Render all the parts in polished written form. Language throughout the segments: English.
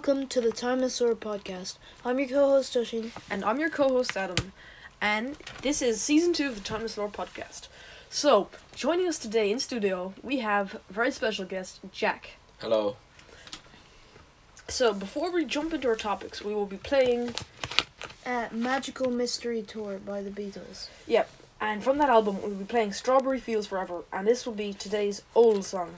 Welcome to the Timeless Lore Podcast. I'm your co-host, Toshin. And I'm your co-host, Adam. And this is Season 2 of the Timeless Lore Podcast. So, joining us today in studio, we have a very special guest, Jack. Hello. So, before we jump into our topics, we will be playing... Magical Mystery Tour by the Beatles. Yep. And from that album, we'll be playing Strawberry Fields Forever, and this will be today's old song.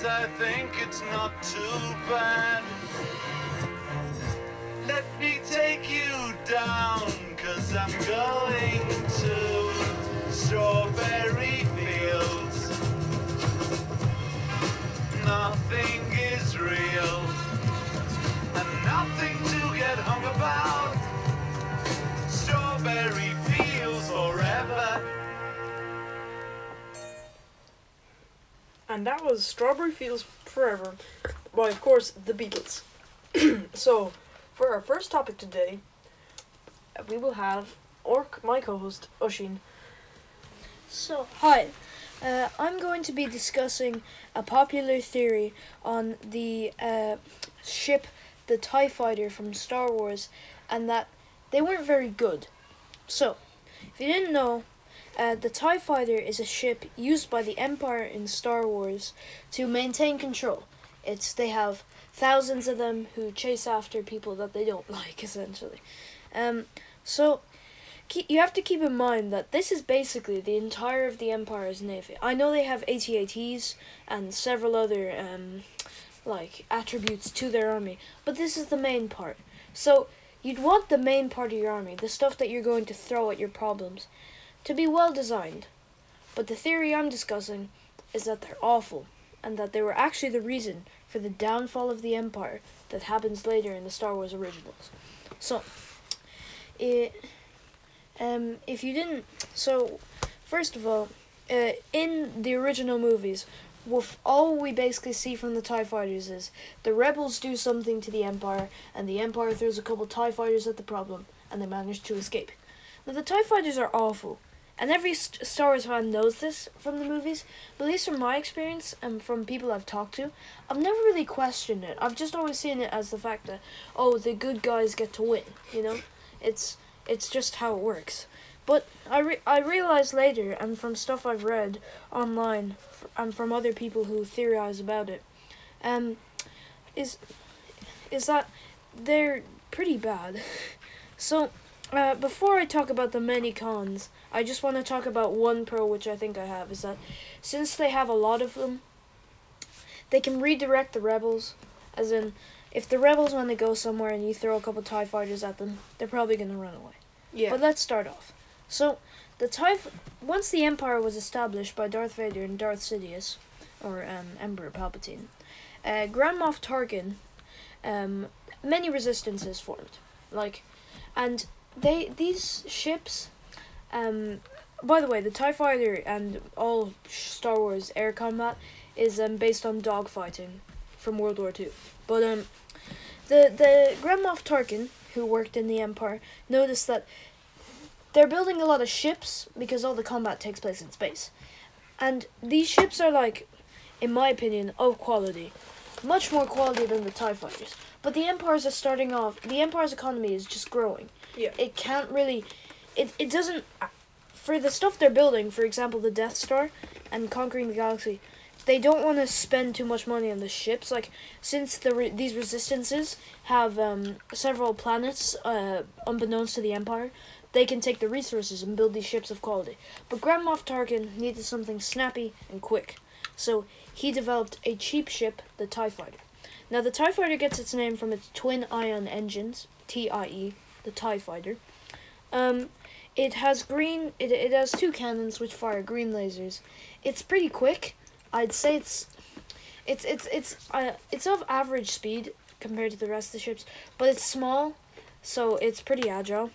I think it's not too bad. Let me take you down, 'cause I'm going to Strawberry Fields. Nothing is real, and nothing to get hung about. Strawberry Fields forever. And that was Strawberry Fields Forever by, of course, the Beatles. So, for our first topic today, we will have my co-host, Oshin. So, hi. I'm going to be discussing a popular theory on the ship, the TIE Fighter from Star Wars, and that they weren't very good. So, if you didn't know... the TIE Fighter is a ship used by the Empire in Star Wars to maintain control. They have thousands of them who chase after people that they don't like, essentially. You have to keep in mind that this is basically the entire of the Empire's navy. I know they have AT-ATs and several other attributes to their army, but this is the main part. So you'd want the main part of your army, the stuff that you're going to throw at your problems, to be well designed, but the theory I'm discussing is that they're awful, and that they were actually the reason for the downfall of the Empire that happens later in the Star Wars originals. So, first of all, in the original movies, all we basically see from the TIE Fighters is the rebels do something to the Empire, and the Empire throws a couple TIE Fighters at the problem, and they manage to escape. Now, the TIE Fighters are awful. And every Star Wars fan knows this from the movies, but at least from my experience and from people I've talked to, I've never really questioned it. I've just always seen it as the fact that, oh, the good guys get to win, you know? It's just how it works. But I realized later, and from stuff I've read online, and from other people who theorize about it, is that they're pretty bad. So... before I talk about the many cons, I just want to talk about one pro, which I think I have, is that since they have a lot of them, they can redirect the rebels. As in, if the rebels want to go somewhere and you throw a couple TIE Fighters at them, they're probably going to run away. Yeah. But let's start off. So, once the Empire was established by Darth Vader and Darth Sidious, or Emperor Palpatine, Grand Moff Tarkin, many resistances formed. And these ships, by the way, the TIE Fighter and all Star Wars air combat is based on dogfighting from World War II. But the Grand Moff Tarkin, who worked in the Empire, noticed that they're building a lot of ships because all the combat takes place in space. And these ships are, like, in my opinion, of quality. Much more quality than the TIE Fighters. But the Empires are starting off... The Empire's economy is just growing. Yeah. It can't really... It doesn't... For the stuff they're building, for example, the Death Star and conquering the galaxy, they don't want to spend too much money on the ships. Like, since these resistances have several planets unbeknownst to the Empire, they can take the resources and build these ships of quality. But Grand Moff Tarkin needed something snappy and quick. So he developed a cheap ship, the TIE Fighter. Now, the TIE Fighter gets its name from its twin-ion engines, TIE, the TIE Fighter. It has green... It has two cannons which fire green lasers. It's pretty quick. I'd say it's of average speed compared to the rest of the ships, but it's small, so it's pretty agile.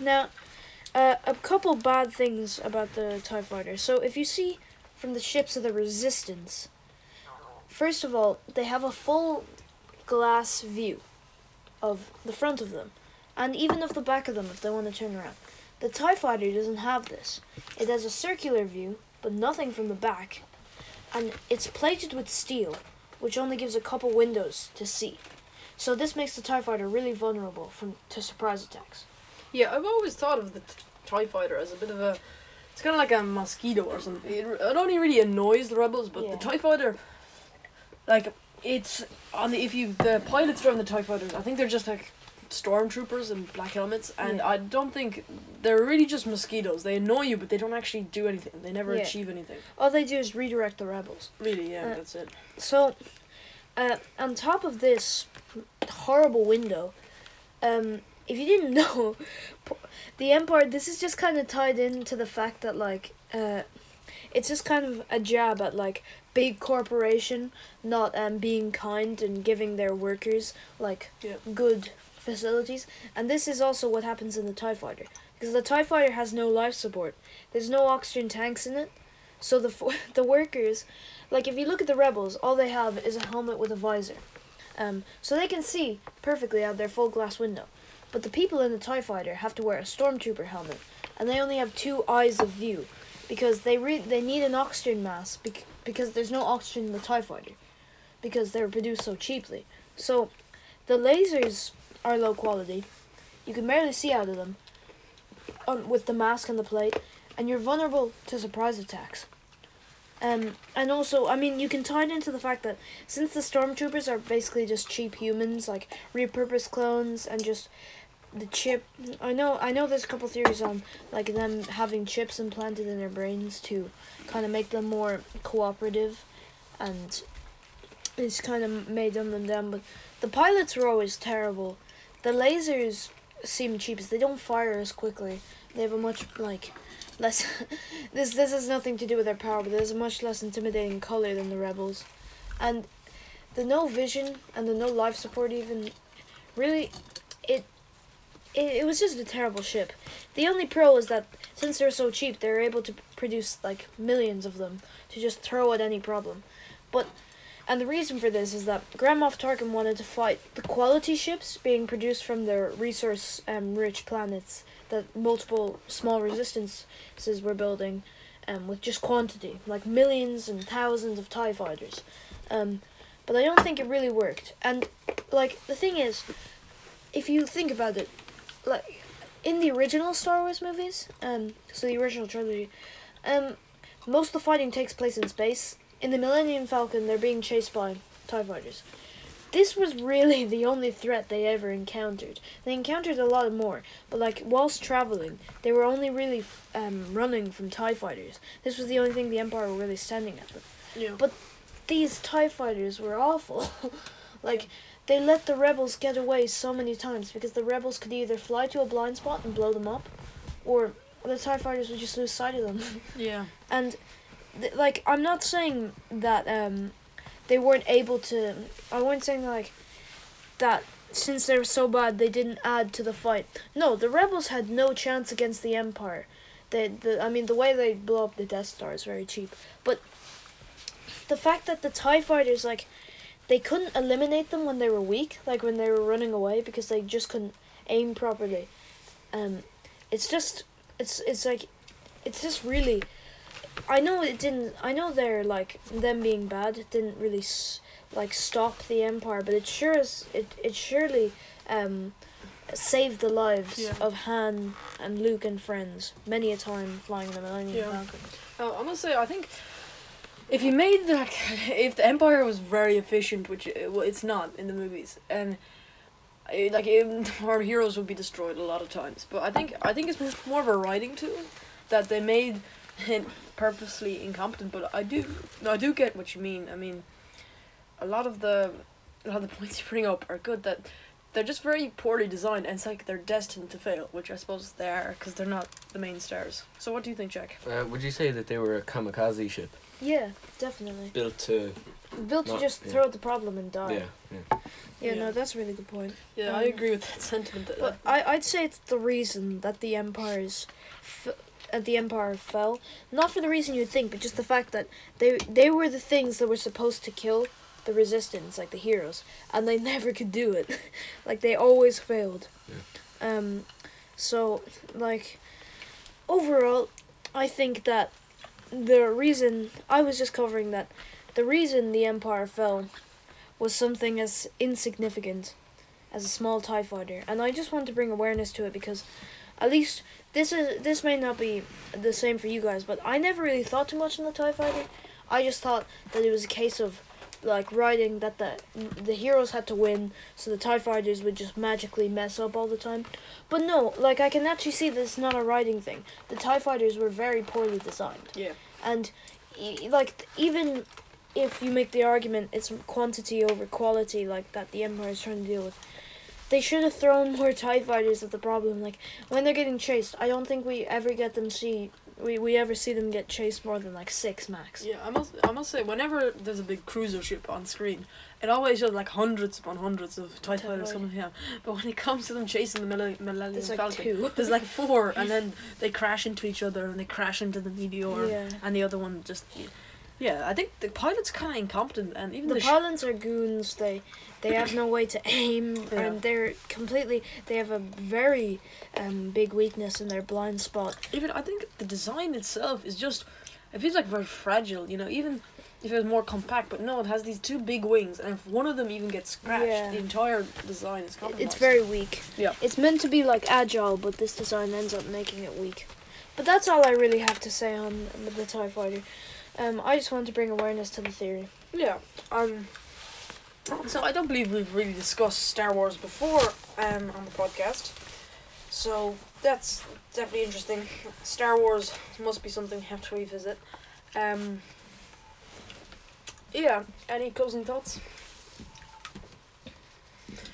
Now, a couple bad things about the TIE Fighter. So if you see from the ships of the Resistance, first of all, they have a full glass view of the front of them. And even of the back of them, if they want to turn around. The TIE Fighter doesn't have this. It has a circular view, but nothing from the back. And it's plated with steel, which only gives a couple windows to see. So this makes the TIE Fighter really vulnerable to surprise attacks. Yeah, I've always thought of the TIE Fighter as a bit of a... It's kind of like a mosquito or something. It only really annoys the rebels, but yeah. The TIE Fighter... Like, it's... The pilots driving the TIE Fighters, I think they're just like... stormtroopers in black helmets, and yeah. I don't think they're really just mosquitoes. They annoy you, but they don't actually do anything. They never achieve anything. All they do is redirect the rebels. Really, yeah, that's it. So, on top of this horrible window, if you didn't know, the Empire. This is just kind of tied into the fact that it's just kind of a jab at big corporation not being kind and giving their workers good facilities, and this is also what happens in the TIE Fighter, because the TIE Fighter has no life support. There's no oxygen tanks in it, so the workers, if you look at the rebels, all they have is a helmet with a visor, so they can see perfectly out their full glass window, but the people in the TIE Fighter have to wear a stormtrooper helmet, and they only have two eyes of view, because they need an oxygen mask, because there's no oxygen in the TIE Fighter, because they're produced so cheaply, so the lasers are low quality. You can barely see out of them with the mask and the plate, and you're vulnerable to surprise attacks. And also, you can tie it into the fact that since the stormtroopers are basically just cheap humans, repurposed clones and just the chip... I know there's a couple theories on them having chips implanted in their brains to kind of make them more cooperative, and it's kind of made them down, but the pilots were always terrible. The lasers seem cheapest. They don't fire as quickly. They have a much, less... this has nothing to do with their power, but there's a much less intimidating colour than the rebels. And the no vision and the no life support even... Really, it was just a terrible ship. The only pro is that, since they're so cheap, they're able to produce, millions of them to just throw at any problem. But... And the reason for this is that Grand Moff Tarkin wanted to fight the quality ships being produced from their resource-rich planets that multiple small resistances were building with just quantity, millions and thousands of TIE Fighters. But I don't think it really worked. And, the thing is, if you think about it, in the original Star Wars movies, so the original trilogy, most of the fighting takes place in space. In the Millennium Falcon, they're being chased by TIE Fighters. This was really the only threat they ever encountered. They encountered a lot more, but whilst traveling, they were only really running from TIE Fighters. This was the only thing the Empire were really standing at them. Yeah. But these TIE Fighters were awful. They let the rebels get away so many times, because the rebels could either fly to a blind spot and blow them up, or the TIE Fighters would just lose sight of them. Yeah. And... I'm not saying that they weren't able to... I wasn't saying that since they were so bad they didn't add to the fight. No, the rebels had no chance against the Empire. The way they blow up the Death Star is very cheap. But the fact that the TIE fighters, like, they couldn't eliminate them when they were weak, like when they were running away, because they just couldn't aim properly. It's just really. I know they're like them being bad. It didn't really stop the Empire, but it surely saved the lives of Han and Luke and friends many a time flying the Millennium Falcon. I must say, I think if the Empire was very efficient, which it's not in the movies, and our heroes would be destroyed a lot of times. But I think it's more of a writing tool that they made. Purposely incompetent, but I do get what you mean. I mean, a lot of the points you bring up are good. That they're just very poorly designed, and it's like they're destined to fail, which I suppose they are because they're not the main stars. So, what do you think, Jack? Would you say that they were a kamikaze ship? Yeah, definitely. Built to throw at the problem and die. No, that's a really good point. Yeah, I agree with that sentiment. But I'd say it's the reason that the Empire's. The Empire fell, not for the reason you'd think, but just the fact that they were the things that were supposed to kill the Resistance, like the heroes, and they never could do it. Like, they always failed. Yeah. Overall, I think that the reason the Empire fell was something as insignificant as a small TIE fighter, and I just want to bring awareness to it because at least this may not be the same for you guys, but I never really thought too much on the TIE Fighter. I just thought that it was a case of like writing that the heroes had to win, so the TIE Fighters would just magically mess up all the time. But no, like I can actually see that it's not a writing thing. The TIE Fighters were very poorly designed. Yeah. And even if you make the argument it's quantity over quality, like that the Empire is trying to deal with. They should have thrown more TIE fighters at the problem. Like, when they're getting chased, I don't think we ever see them get chased more than, like, 6 max. Yeah, I must say, whenever there's a big cruiser ship on screen, it always shows, like, hundreds upon hundreds of TIE fighters coming down. But when it comes to them chasing the Millennium Falcon, 2. There's, like, 4, and then they crash into each other, and they crash into the meteor, and the other one just... Yeah, I think the pilots kind of incompetent, and even the pilots are goons. They have no way to aim, and they're completely. They have a very big weakness in their blind spot. Even I think the design itself is just. It feels like very fragile, you know. Even if it was more compact, but no, it has these 2 big wings, and if one of them even gets scratched, the entire design is compromised. It's very weak. Yeah, it's meant to be like agile, but this design ends up making it weak. But that's all I really have to say on the TIE Fighter. I just want to bring awareness to the theory. Yeah. So I don't believe we've really discussed Star Wars before on the podcast. So that's definitely interesting. Star Wars must be something we have to revisit. Any closing thoughts?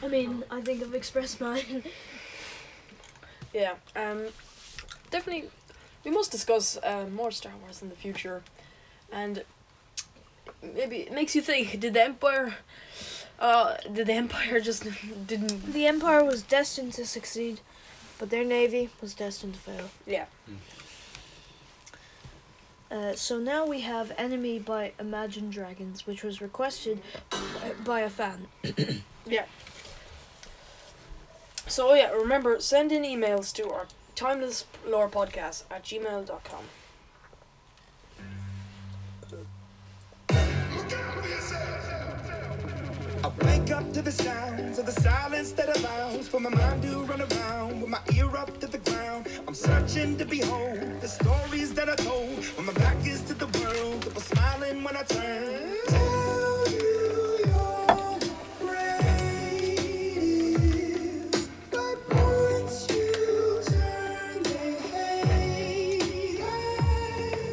I mean, I think I've expressed mine. Yeah. Definitely, we must discuss more Star Wars in the future. And maybe it makes you think, the Empire was destined to succeed, but their navy was destined to fail. Yeah. So now we have Enemy by Imagine Dragons, which was requested by a fan. Yeah. So remember, send in emails to our Timeless Lore Podcast at gmail.com. I wake up to the sounds of the silence that allows for my mind to run around with my ear up to the ground. I'm searching to behold the stories that I told when my back is to the world that was smiling when I turn. Tell you your greatest, but once you turn they hate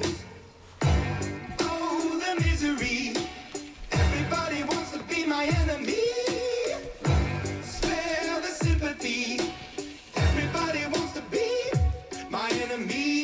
us. Oh, the misery. My enemy, spare the sympathy. Everybody wants to be my enemy.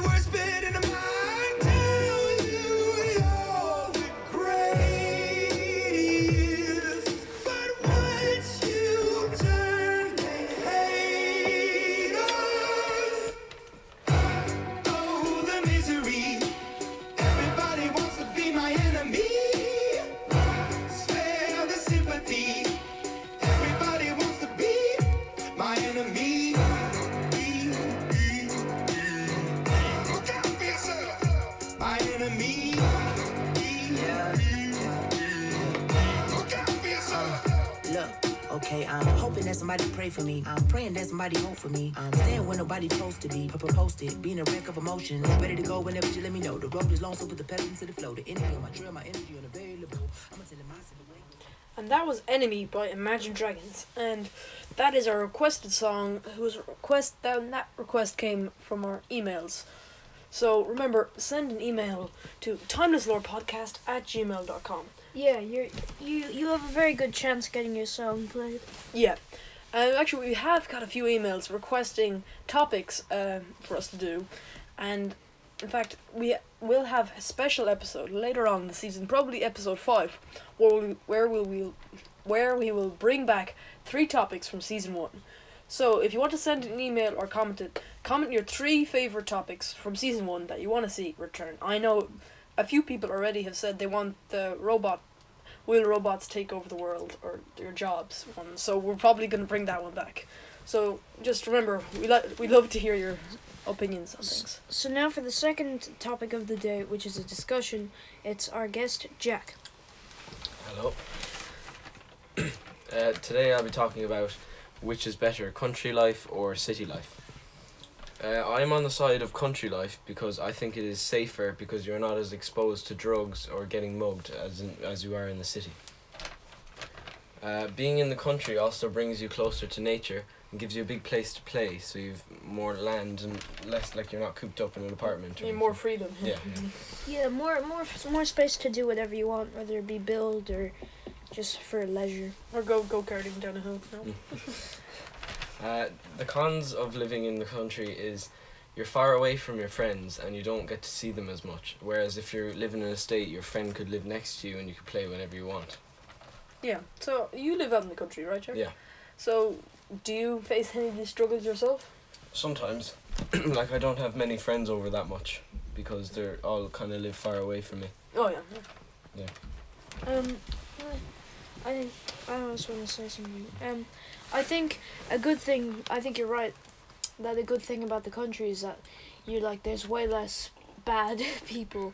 worse fit in a mind. Tell you all the greatest, but once you turn they hate us. Oh, the misery. Everybody wants to be my enemy. Spare the sympathy. Everybody wants to be my enemy. Look out for yourself. My enemy. Look out for yourself. Look, okay, I'm hoping that somebody pray for me. I'm praying that somebody hope for me. I'm staying where nobody's supposed to be. I proposed it, being a wreck of emotions. Ready to go whenever you let me know. The road is long, so put the pedal into the flow. The enemy on my trail, my energy unavailable. I'm gonna tell him I said the way. And that was Enemy by Imagine Dragons, and that is our requested song, that request came from our emails. So remember, send an email to timelesslorepodcast@gmail.com. Yeah, you have a very good chance getting your song played. Yeah, and actually we have got a few emails requesting topics for us to do, and in fact, we will have a special episode later on in the season, probably episode 5, where we will bring back 3 topics from season 1. So if you want to send an email or comment your 3 favorite topics from season 1 that you want to see return. I know a few people already have said they want the will robots take over the world or your jobs one. So we're probably going to bring that one back. So just remember, we love to hear your opinions on things. So now for the second topic of the day, which is a discussion. It's our guest, Jack. Hello. Today I'll be talking about which is better, country life or city life. I'm on the side of country life because I think it is safer because you're not as exposed to drugs or getting mugged as you are in the city. Being in the country also brings you closer to nature and gives you a big place to play, so you've more land and less, like, you're not cooped up in an apartment. Or more freedom. Yeah, more space to do whatever you want, whether it be build or just for leisure. Or go-karting down a hill. No? The cons of living in the country is you're far away from your friends and you don't get to see them as much, whereas if you're living in a state, your friend could live next to you and you could play whenever you want. Yeah, so you live out in the country, right, Jack? Yeah. So, do you face any of these struggles yourself? Sometimes. Like, I don't have many friends over that much, because they're all kind of live far away from me. Oh, yeah. Yeah. I also want to say something. I think you're right, that a good thing about the country is that there's way less bad people.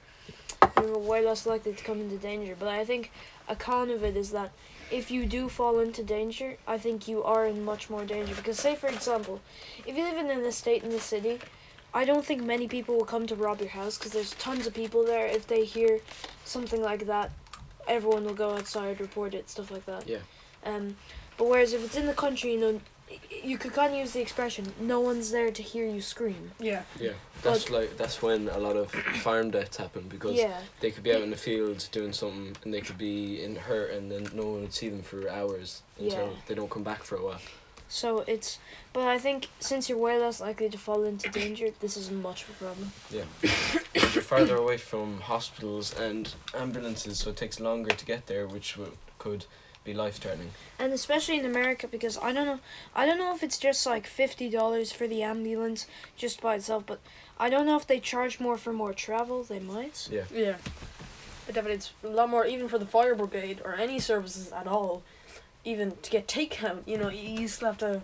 You're way less likely to come into danger, but I think a con of it is that if you do fall into danger, I think you are in much more danger. Because say, for example, if you live in an estate in the city, I don't think many people will come to rob your house because there's tons of people there. If they hear something like that, everyone will go outside, report it, stuff like that. Yeah. But whereas if it's in the country, you could kind of use the expression, no one's there to hear you scream. Yeah. Yeah. That's when a lot of farm deaths happen, because they could be out in the fields doing something and they could be hurt and then no one would see them for hours until they don't come back for a while. So but I think since you're way less likely to fall into danger, this isn't much of a problem. Yeah. You're farther away from hospitals and ambulances, so it takes longer to get there, which could be life-threatening. And especially in America, because I don't know if it's just like $50 for the ambulance just by itself, but I don't know if they charge more for more travel. They might. Yeah. Definitely, it's a lot more even for the fire brigade or any services at all. Even to get takeout, you still have to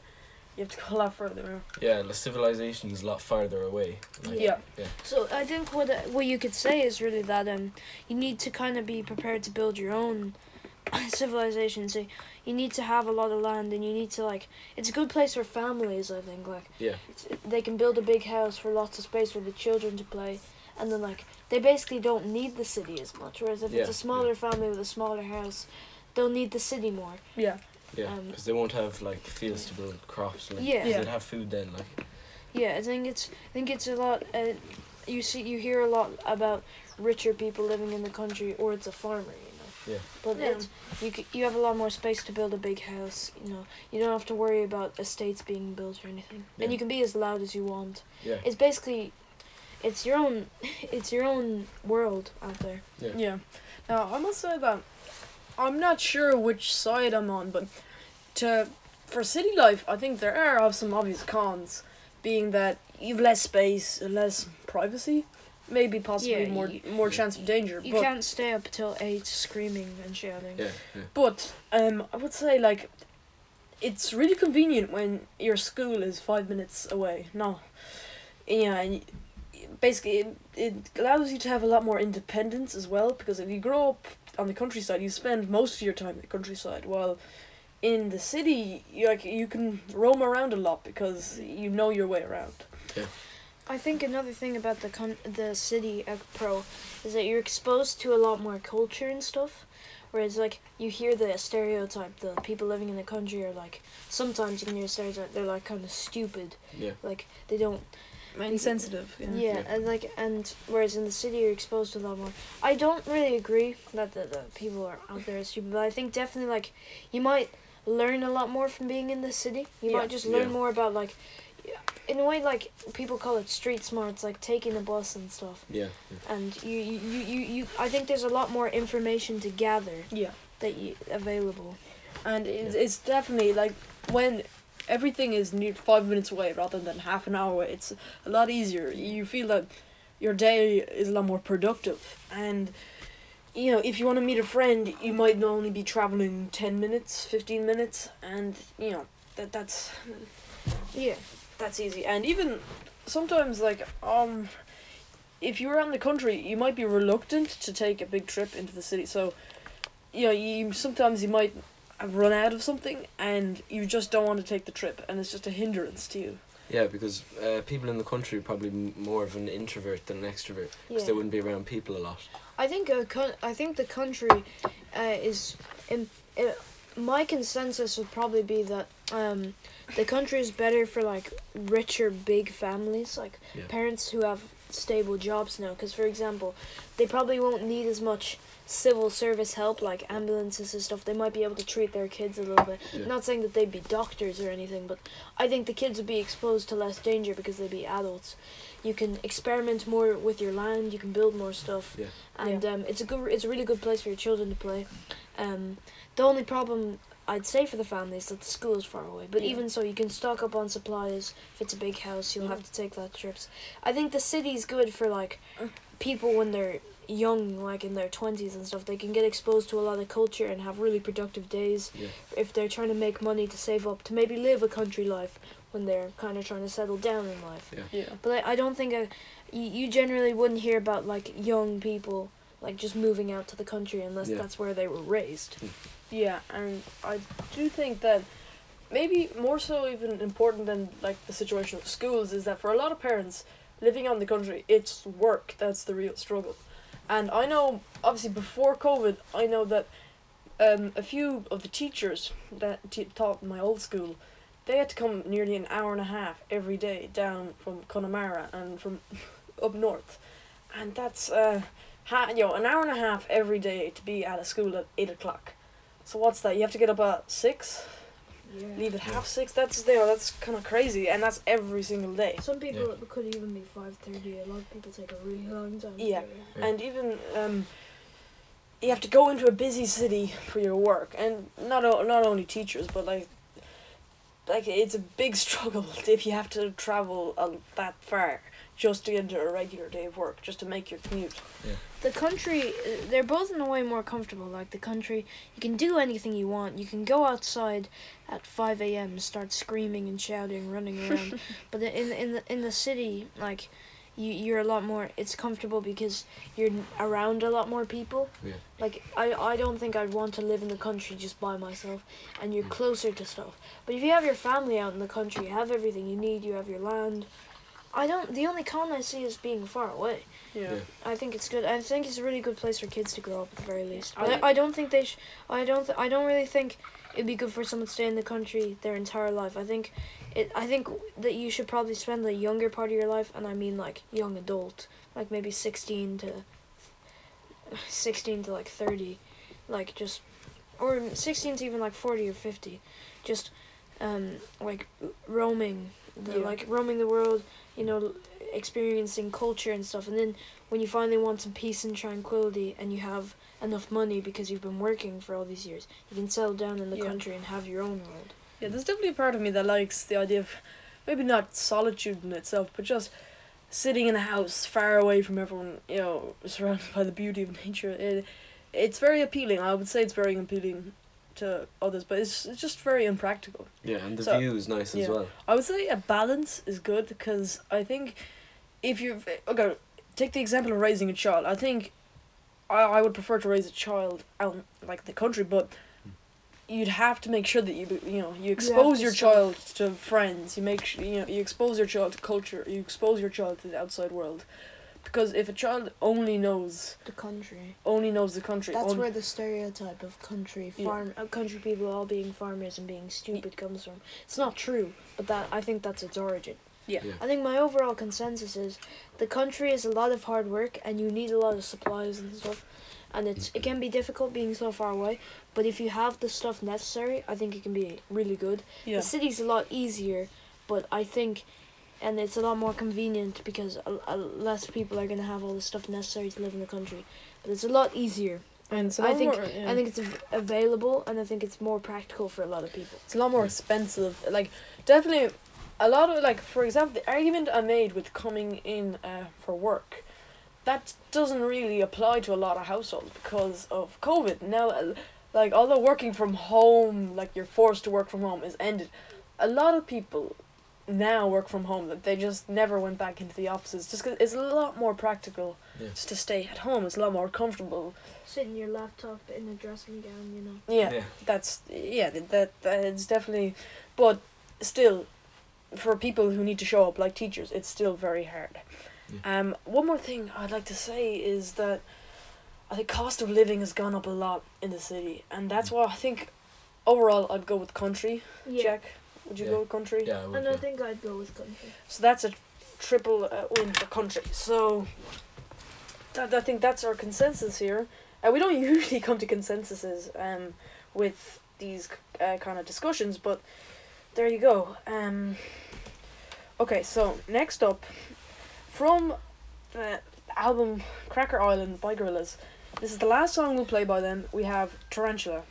go a lot further. Yeah, the civilization is a lot farther away. Yeah. So I think what you could say is really that you need to kind of be prepared to build your own civilization, so you need to have a lot of land, and you need to, it's a good place for families, I think, they can build a big house for lots of space for the children to play, and then, they basically don't need the city as much, whereas if it's a smaller family with a smaller house, they'll need the city more. Yeah. Yeah, because they won't have, fields to build crops, they'd have food then, Yeah, I think it's a lot, you hear a lot about richer people living in the country, or it's a farmer, you know. Yeah. But it's, you have a lot more space to build a big house, you know. You don't have to worry about estates being built or anything. Yeah. And you can be as loud as you want. Yeah. It's basically, it's your own world out there. Yeah. Yeah. Now, I must say that I'm not sure which side I'm on, but for city life, I think there are some obvious cons, being that you've less space and less privacy, maybe possibly more chance of danger. You can't stay up till 8 screaming and shouting. Yeah, yeah. But I would say like it's really convenient when your school is 5 minutes away. No, yeah, and basically it allows you to have a lot more independence as well, because if you grow up on the countryside, you spend most of your time in the countryside, while in the city, you can roam around a lot because you know your way around. Yeah. I think another thing about the city pro is that you're exposed to a lot more culture and stuff, whereas like you hear the stereotype, the people living in the country are like, sometimes you can hear a stereotype, they're like kind of stupid. Yeah. Like they don't. Insensitive. Yeah. Yeah, and whereas in the city you're exposed to a lot more. I don't really agree that the people are out there as stupid, but I think definitely like you might learn a lot more from being in the city. You might just learn more about, like, in a way, like people call it street smarts, like taking the bus and stuff. Yeah. Yeah. And you I think there's a lot more information to gather. Yeah. Available. And it's definitely like when everything is near 5 minutes away rather than half an hour away, it's a lot easier. You feel that your day is a lot more productive, and you know, if you want to meet a friend, you might only be traveling 10 minutes, 15 minutes, and, you know, that's easy. And even sometimes, like, if you're out in the country, you might be reluctant to take a big trip into the city. So, you know, sometimes you might have run out of something, and you just don't want to take the trip, and it's just a hindrance to you. Yeah, because people in the country are probably more of an introvert than an extrovert, because they wouldn't be around people a lot. I think the country is... my consensus would probably be that the country is better for, like, richer, big families, like parents who have stable jobs now, because, for example, they probably won't need as much civil service help, like ambulances and stuff. They might be able to treat their kids a little bit. Yeah. Not saying that they'd be doctors or anything, but I think the kids would be exposed to less danger because they'd be adults. You can experiment more with your land. You can build more stuff, it's a really good place for your children to play. The only problem I'd say for the family is that the school is far away, but even so, you can stock up on supplies. If it's a big house, you'll have to take that trips. I think the city's good for like people when they're young, like in their 20s and stuff. They can get exposed to a lot of culture and have really productive days if they're trying to make money to save up to maybe live a country life when they're kind of trying to settle down in life. But like, I don't think you generally wouldn't hear about like young people like just moving out to the country unless that's where they were raised. And I do think that maybe more so even important than like the situation of schools is that for a lot of parents living out in the country, it's work that's the real struggle. And I know, obviously, before COVID, I know that a few of the teachers that taught in my old school, they had to come nearly an hour and a half every day down from Connemara and from up north. And that's an hour and a half every day to be out of school at 8 o'clock. So what's that? You have to get up at 6? Yeah. Leave at 6:30. That's kind of crazy, and that's every single day. Some people it could even be 5:30. A lot of people take a really long time. And even you have to go into a busy city for your work, and not only teachers, but like it's a big struggle if you have to travel that far just to get into a regular day of work, just to make your commute. Yeah. The country, they're both in a way more comfortable. Like the country, you can do anything you want. You can go outside at 5 a.m., start screaming and shouting, running around. But in the city, like you're a lot more. It's comfortable because you're around a lot more people. Yeah. Like I don't think I'd want to live in the country just by myself, and you're closer to stuff. But if you have your family out in the country, you have everything you need. You have your land. I don't. The only con I see is being far away. Yeah. I think it's good. I think it's a really good place for kids to grow up at the very least. I don't think they. I don't really think it'd be good for someone to stay in the country their entire life. I think that you should probably spend the younger part of your life, and I mean like young adult, like maybe 16 to like 30, like just, or 16 to even like 40 or 50, just, like roaming. Like roaming the world, you know, experiencing culture and stuff, and then when you finally want some peace and tranquility and you have enough money because you've been working for all these years, you can settle down in the country and have your own world. Yeah, there's definitely a part of me that likes the idea of maybe not solitude in itself, but just sitting in a house far away from everyone, you know, surrounded by the beauty of nature. It's very appealing. I would say it's very appealing to others, but it's just very impractical. Yeah, and the view is nice as well. I would say a balance is good, because I think if you take the example of raising a child. I think I would prefer to raise a child out in, like, the country, but you'd have to make sure that you expose your child to friends. You make you expose your child to culture. You expose your child to the outside world. Because if a child only knows the country, that's where the stereotype of country people all being farmers and being stupid comes from. It's not true, but I think that's its origin. Yeah. I think my overall consensus is the country is a lot of hard work, and you need a lot of supplies and stuff, and it can be difficult being so far away. But if you have the stuff necessary, I think it can be really good. Yeah. The city's a lot easier, but I think. And it's a lot more convenient because less people are going to have all the stuff necessary to live in the country. But it's a lot easier. And so I think it's available, and I think it's more practical for a lot of people. It's a lot more expensive. Like, definitely, a lot of, like, for example, the argument I made with coming in for work, that doesn't really apply to a lot of households because of COVID. Now, like, although working from home, like, you're forced to work from home is ended, a lot of people now work from home, that they just never went back into the offices, just because it's a lot more practical just to stay at home. It's a lot more comfortable. Sit in your laptop in a dressing gown, you know. Yeah. That's definitely, but still, for people who need to show up, like teachers, it's still very hard. Yeah. One more thing I'd like to say is that the cost of living has gone up a lot in the city, and that's why I think overall I'd go with country. Yeah. Jack? Would you go with country? Yeah, I would. And I think I'd go with country. So that's a triple win for country. So I think that's our consensus here. We don't usually come to consensuses with these kind of discussions, but there you go. Okay, so next up, from the album Cracker Island by Gorillaz, this is the last song we'll play by them. We have Tarantula.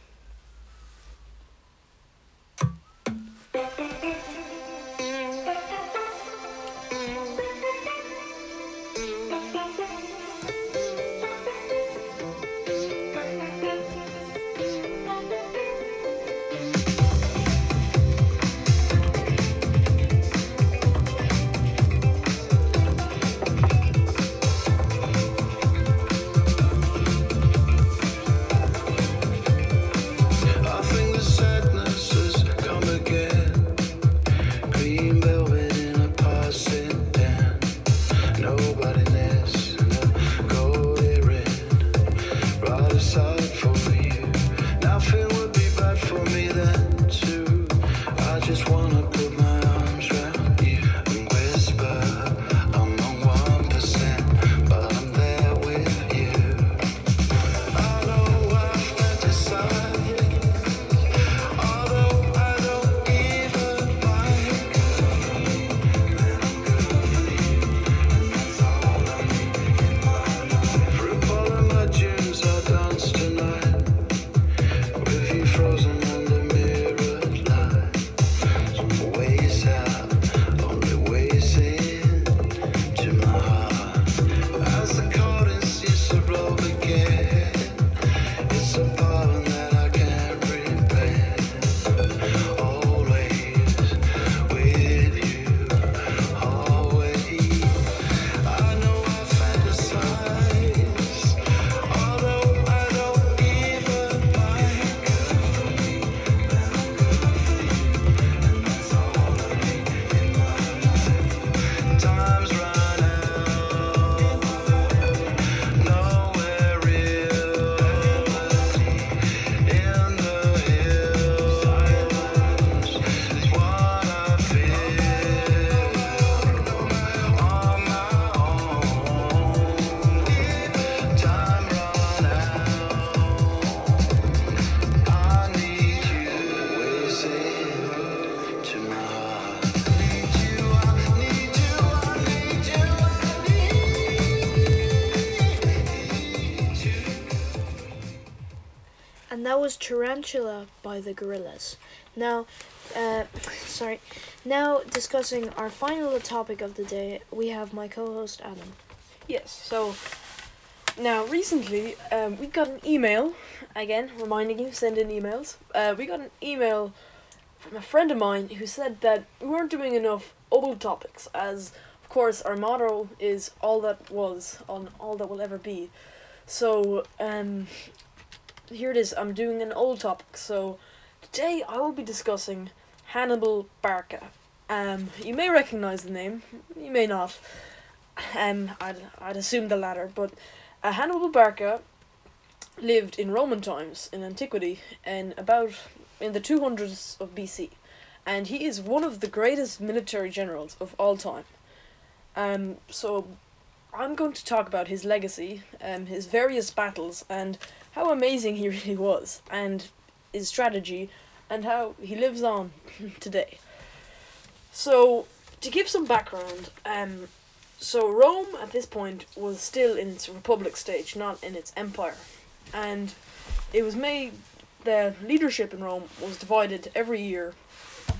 and that was Tarantula by the Gorillaz. Now discussing our final topic of the day, we have my co-host Adam. Yes, so now recently we got an email, again reminding you, send in emails. We got an email from a friend of mine who said that we weren't doing enough old topics, as of course our motto is all that was on all that will ever be. So here it is, I'm doing an old topic. So today I will be discussing Hannibal Barca. You may recognise the name, you may not. I'd assume the latter, but Hannibal Barca lived in Roman times, in antiquity, in the 200s of BC, and he is one of the greatest military generals of all time. So I'm going to talk about his legacy, his various battles, and how amazing he really was, and his strategy, and how he lives on today. So, to give some background, so Rome at this point was still in its republic stage, not in its empire, and the leadership in Rome was divided every year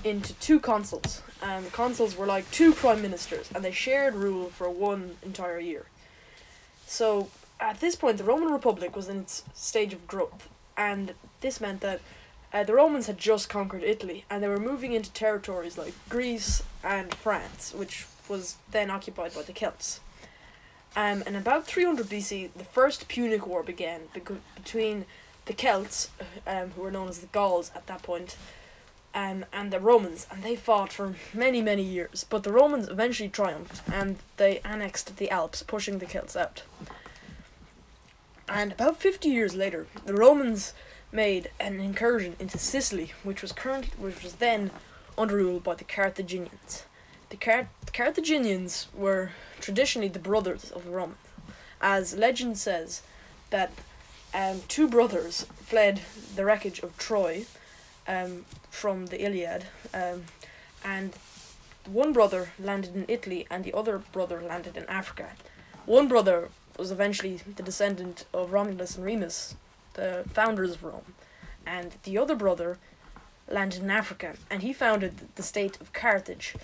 into two consuls, and the consuls were like two prime ministers, and they shared rule for one entire year. So at this point the Roman Republic was in its stage of growth, and this meant that the Romans had just conquered Italy, and they were moving into territories like Greece and France, which was then occupied by the Celts. And about 300 BC, the first Punic War began between the Celts, who were known as the Gauls at that point, and the Romans, and they fought for many, many years. But the Romans eventually triumphed, and they annexed the Alps, pushing the Celts out. And about 50 years later, the Romans made an incursion into Sicily, which was then under rule by the Carthaginians. The Carthaginians were traditionally the brothers of the Romans, as legend says that two brothers fled the wreckage of Troy from the Iliad, and one brother landed in Italy and the other brother landed in Africa. One brother was eventually the descendant of Romulus and Remus, the founders of Rome, and the other brother landed in Africa, and he founded the state of Carthage.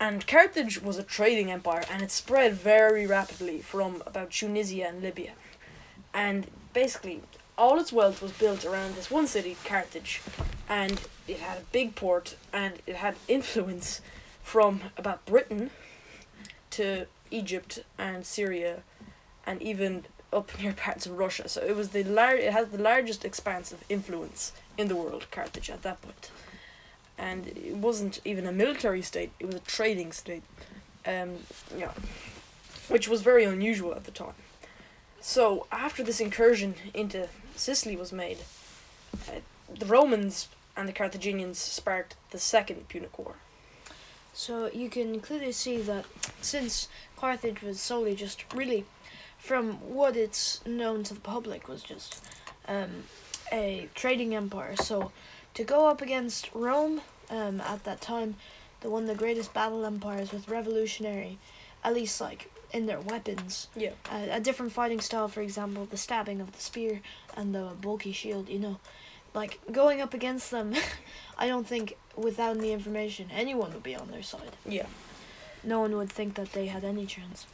And Carthage was a trading empire, and it spread very rapidly from about Tunisia and Libya. And basically, all its wealth was built around this one city, Carthage, and it had a big port, and it had influence from about Britain to Egypt and Syria, and even up near parts of Russia. So it had the largest expanse of influence in the world, Carthage, at that point. And it wasn't even a military state, it was a trading state, which was very unusual at the time. So, after this incursion into Sicily was made, the Romans and the Carthaginians sparked the Second Punic War. So, you can clearly see that since Carthage was solely just really, from what it's known to the public, was just a trading empire, so to go up against Rome, at that time, the one of the greatest battle empires with revolutionary, at least like in their weapons. Yeah. A different fighting style, for example, the stabbing of the spear and the bulky shield, like going up against them, I don't think without the information anyone would be on their side. Yeah. No one would think that they had any chance.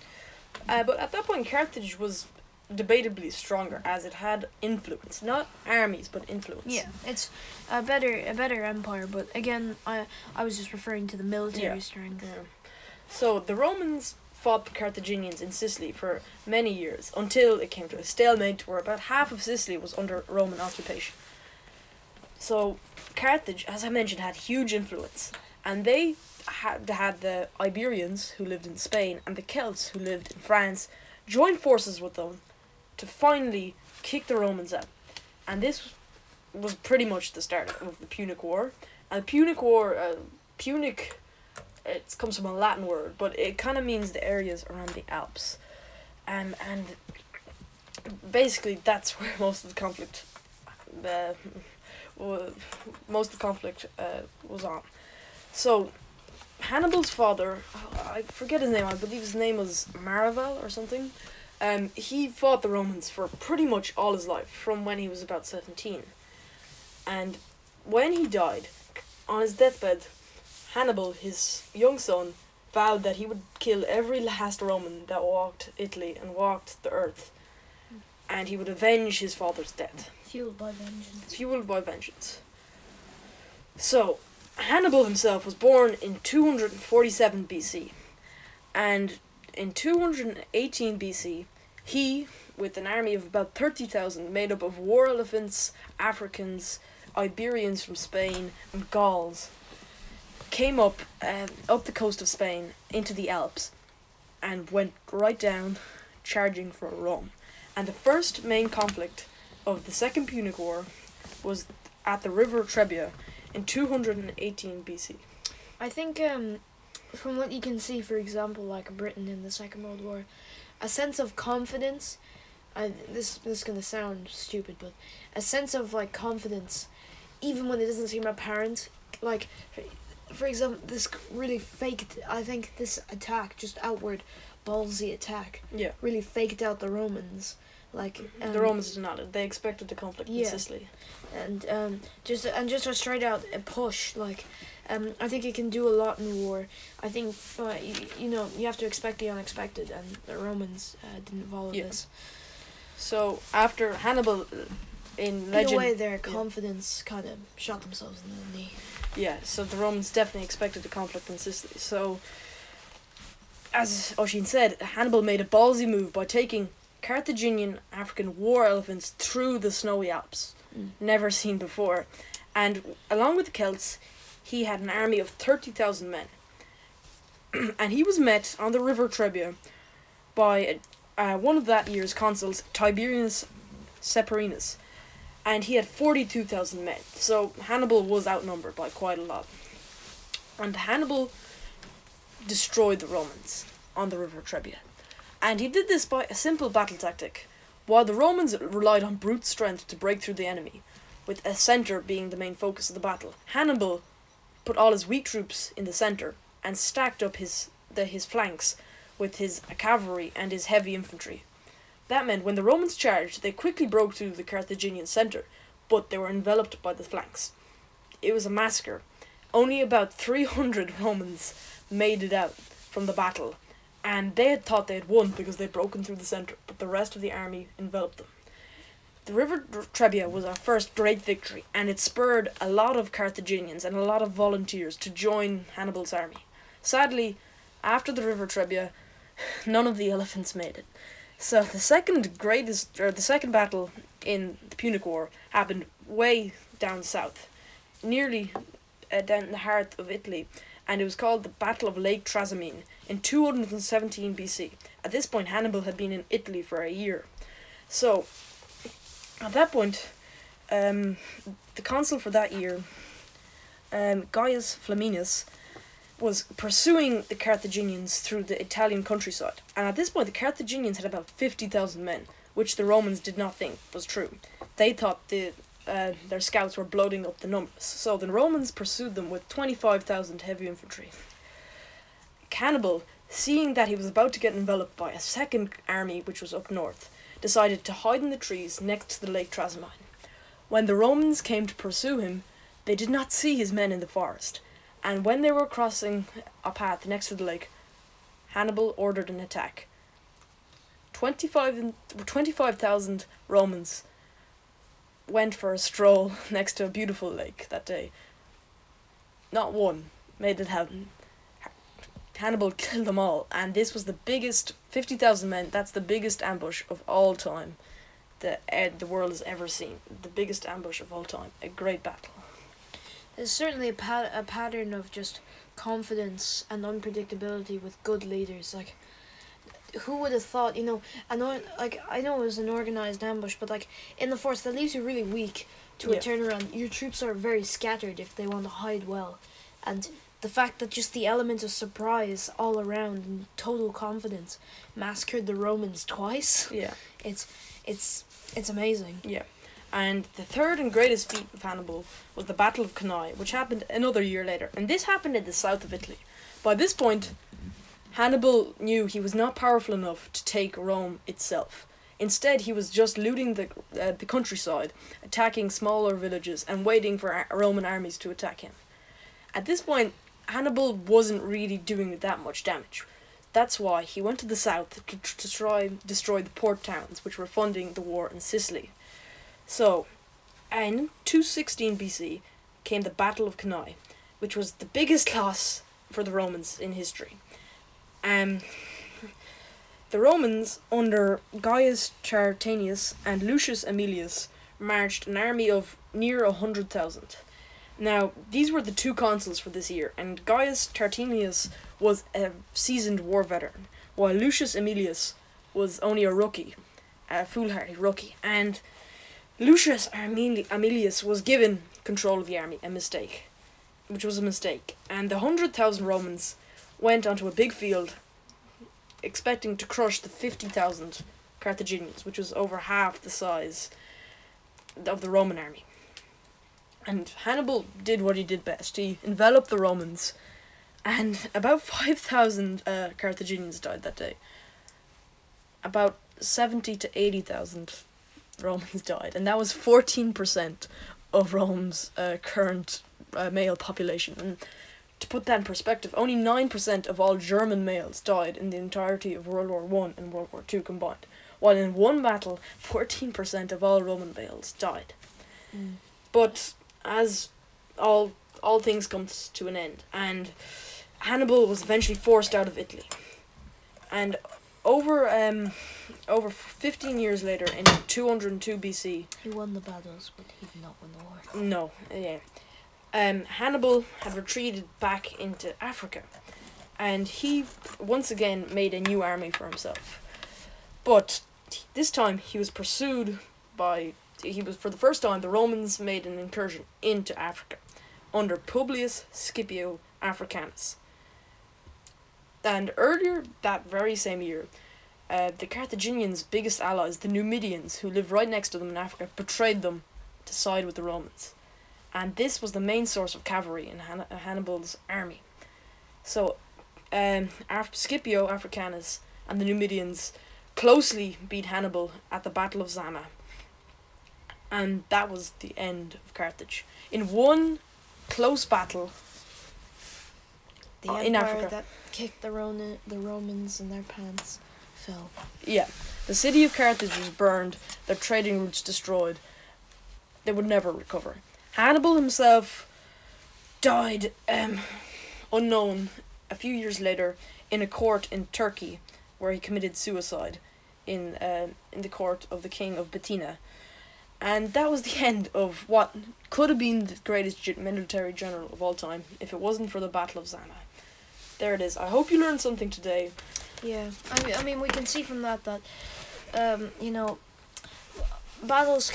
But at that point, Carthage was debatably stronger, as it had influence, not armies but influence. Yeah, it's a better empire, but again I was just referring to the military strength. Yeah. So the Romans fought the Carthaginians in Sicily for many years until it came to a stalemate where about half of Sicily was under Roman occupation. So Carthage, as I mentioned, had huge influence, and they had the Iberians who lived in Spain and the Celts who lived in France joined forces with them to finally kick the Romans out. And this was pretty much the start of the Punic War. And the Punic War, Punic, it comes from a Latin word, but it kind of means the areas around the Alps. And basically that's where most of the conflict was on. So Hannibal's father, I forget his name, I believe his name was Maravel or something. He fought the Romans for pretty much all his life, from when he was about 17. And when he died, on his deathbed, Hannibal, his young son, vowed that he would kill every last Roman that walked Italy and walked the earth. And he would avenge his father's death. Fueled by vengeance. Fueled by vengeance. So, Hannibal himself was born in 247 BC. And in 218 BC, he, with an army of about 30,000, made up of war elephants, Africans, Iberians from Spain, and Gauls, came up the coast of Spain into the Alps and went right down, charging for Rome. And the first main conflict of the Second Punic War was at the River Trebia in 218 BC. I think from what you can see, for example, like Britain in the Second World War, a sense of confidence, this is going to sound stupid, but a sense of like confidence, even when it doesn't seem apparent, like, for example, this really faked, I think this attack, just outward, ballsy attack, really faked out the Romans. Like the Romans did not. They expected the conflict in Sicily, and just a straight out push. Like, I think it can do a lot in war. I think you know you have to expect the unexpected, and the Romans didn't follow this. So after Hannibal, in legend, in a way, their confidence kind of shot themselves in the knee. Yeah. So the Romans definitely expected the conflict in Sicily. So, as Oisin said, Hannibal made a ballsy move by taking Carthaginian African war elephants through the snowy Alps, never seen before. And along with the Celts, he had an army of 30,000 men. And he was met on the River Trebia by one of that year's consuls, Tiberius Sempronius. And he had 42,000 men. So Hannibal was outnumbered by quite a lot. And Hannibal destroyed the Romans on the River Trebia. And he did this by a simple battle tactic, while the Romans relied on brute strength to break through the enemy, with a centre being the main focus of the battle. Hannibal put all his weak troops in the centre and stacked up his flanks with his cavalry and his heavy infantry. That meant when the Romans charged, they quickly broke through the Carthaginian centre, but they were enveloped by the flanks. It was a massacre. Only about 300 Romans made it out from the battle. And they had thought they had won because they'd broken through the centre, but the rest of the army enveloped them. The River Trebia was our first great victory, and it spurred a lot of Carthaginians and a lot of volunteers to join Hannibal's army. Sadly, after the River Trebia, none of the elephants made it. So the second battle in the Punic War happened way down south, nearly down in the heart of Italy, and it was called the Battle of Lake Trasimene in 217 BC. At this point, Hannibal had been in Italy for a year. So, at that point, the consul for that year, Gaius Flaminius, was pursuing the Carthaginians through the Italian countryside. And at this point, the Carthaginians had about 50,000 men, which the Romans did not think was true. They thought their scouts were bloating up the numbers. So the Romans pursued them with 25,000 heavy infantry. Hannibal, seeing that he was about to get enveloped by a second army which was up north, decided to hide in the trees next to the Lake Trasimene. When the Romans came to pursue him, they did not see his men in the forest, and when they were crossing a path next to the lake, Hannibal ordered an attack. 25,000 Romans went for a stroll next to a beautiful lake that day. Not one made it happen. Hannibal killed them all, and this was the biggest, 50,000 men, that's the biggest ambush of all time the world has ever seen. The biggest ambush of all time. A great battle. There's certainly a pattern of just confidence and unpredictability with good leaders. Like, who would have thought, you know, I know it was an organised ambush, but like in the forest that leaves you really weak to a turnaround. Your troops are very scattered if they want to hide well. And the fact that just the element of surprise all around and total confidence massacred the Romans twice. Yeah. It's amazing. Yeah. And the third and greatest feat of Hannibal was the Battle of Cannae, which happened another year later. And this happened in the south of Italy. By this point, Hannibal knew he was not powerful enough to take Rome itself. Instead, he was just looting the countryside, attacking smaller villages and waiting for Roman armies to attack him. At this point, Hannibal wasn't really doing that much damage. That's why he went to the south to destroy the port towns, which were funding the war in Sicily. So, in 216 BC came the Battle of Cannae, which was the biggest loss for the Romans in history. The Romans, under Gaius Tartanius and Lucius Aemilius, marched an army of near 100,000. Now, these were the two consuls for this year, and Gaius Tartanius was a seasoned war veteran, while Lucius Aemilius was only a rookie, a foolhardy rookie, and Lucius Aemilius was given control of the army, which was a mistake, and the 100,000 Romans went onto a big field, expecting to crush the 50,000 Carthaginians, which was over half the size of the Roman army. And Hannibal did what he did best. He enveloped the Romans, and about 5,000 Carthaginians died that day. About 70 to 80,000 Romans died, and that was 14% of Rome's current male population. And to put that in perspective, only 9% of all German males died in the entirety of World War I and World War II combined, while in one battle, 14% of all Roman males died. Mm. But as all things come to an end, and Hannibal was eventually forced out of Italy. And over 15 years later, in 202 BC... He won the battles, but he did not win the war. No, yeah. Hannibal had retreated back into Africa, and he once again made a new army for himself. But this time he was pursued by... for the first time, the Romans made an incursion into Africa under Publius Scipio Africanus. And earlier that very same year, the Carthaginians' biggest allies, the Numidians, who lived right next to them in Africa, betrayed them to side with the Romans. And this was the main source of cavalry in Hannibal's army. So, Scipio Africanus and the Numidians closely beat Hannibal at the Battle of Zama. And that was the end of Carthage. In one close battle in Africa. That kicked the Romans in their pants fell. Yeah. The city of Carthage was burned, their trading routes destroyed. They would never recover. Hannibal himself died unknown a few years later in a court in Turkey, where he committed suicide in the court of the king of Batina. And that was the end of what could have been the greatest military general of all time, if it wasn't for the Battle of Zama. There it is. I hope you learned something today. Yeah, I mean, we can see from that, you know, battles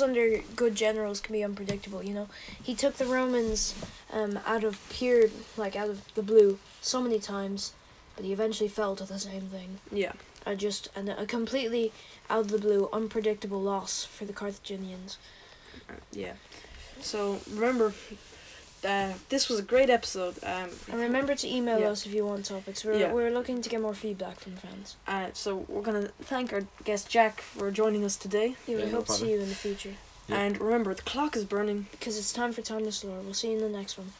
under good generals can be unpredictable. You know, he took the Romans out of the blue, so many times, but he eventually fell to the same thing. Yeah. A completely out of the blue, unpredictable loss for the Carthaginians. Yeah. So, remember, this was a great episode. And remember to email us if you want topics. We're looking to get more feedback from fans. So, we're going to thank our guest Jack for joining us today. We hope to see you in the future. Yeah. And remember, the clock is burning. Because it's time for Timeless Lore. We'll see you in the next one.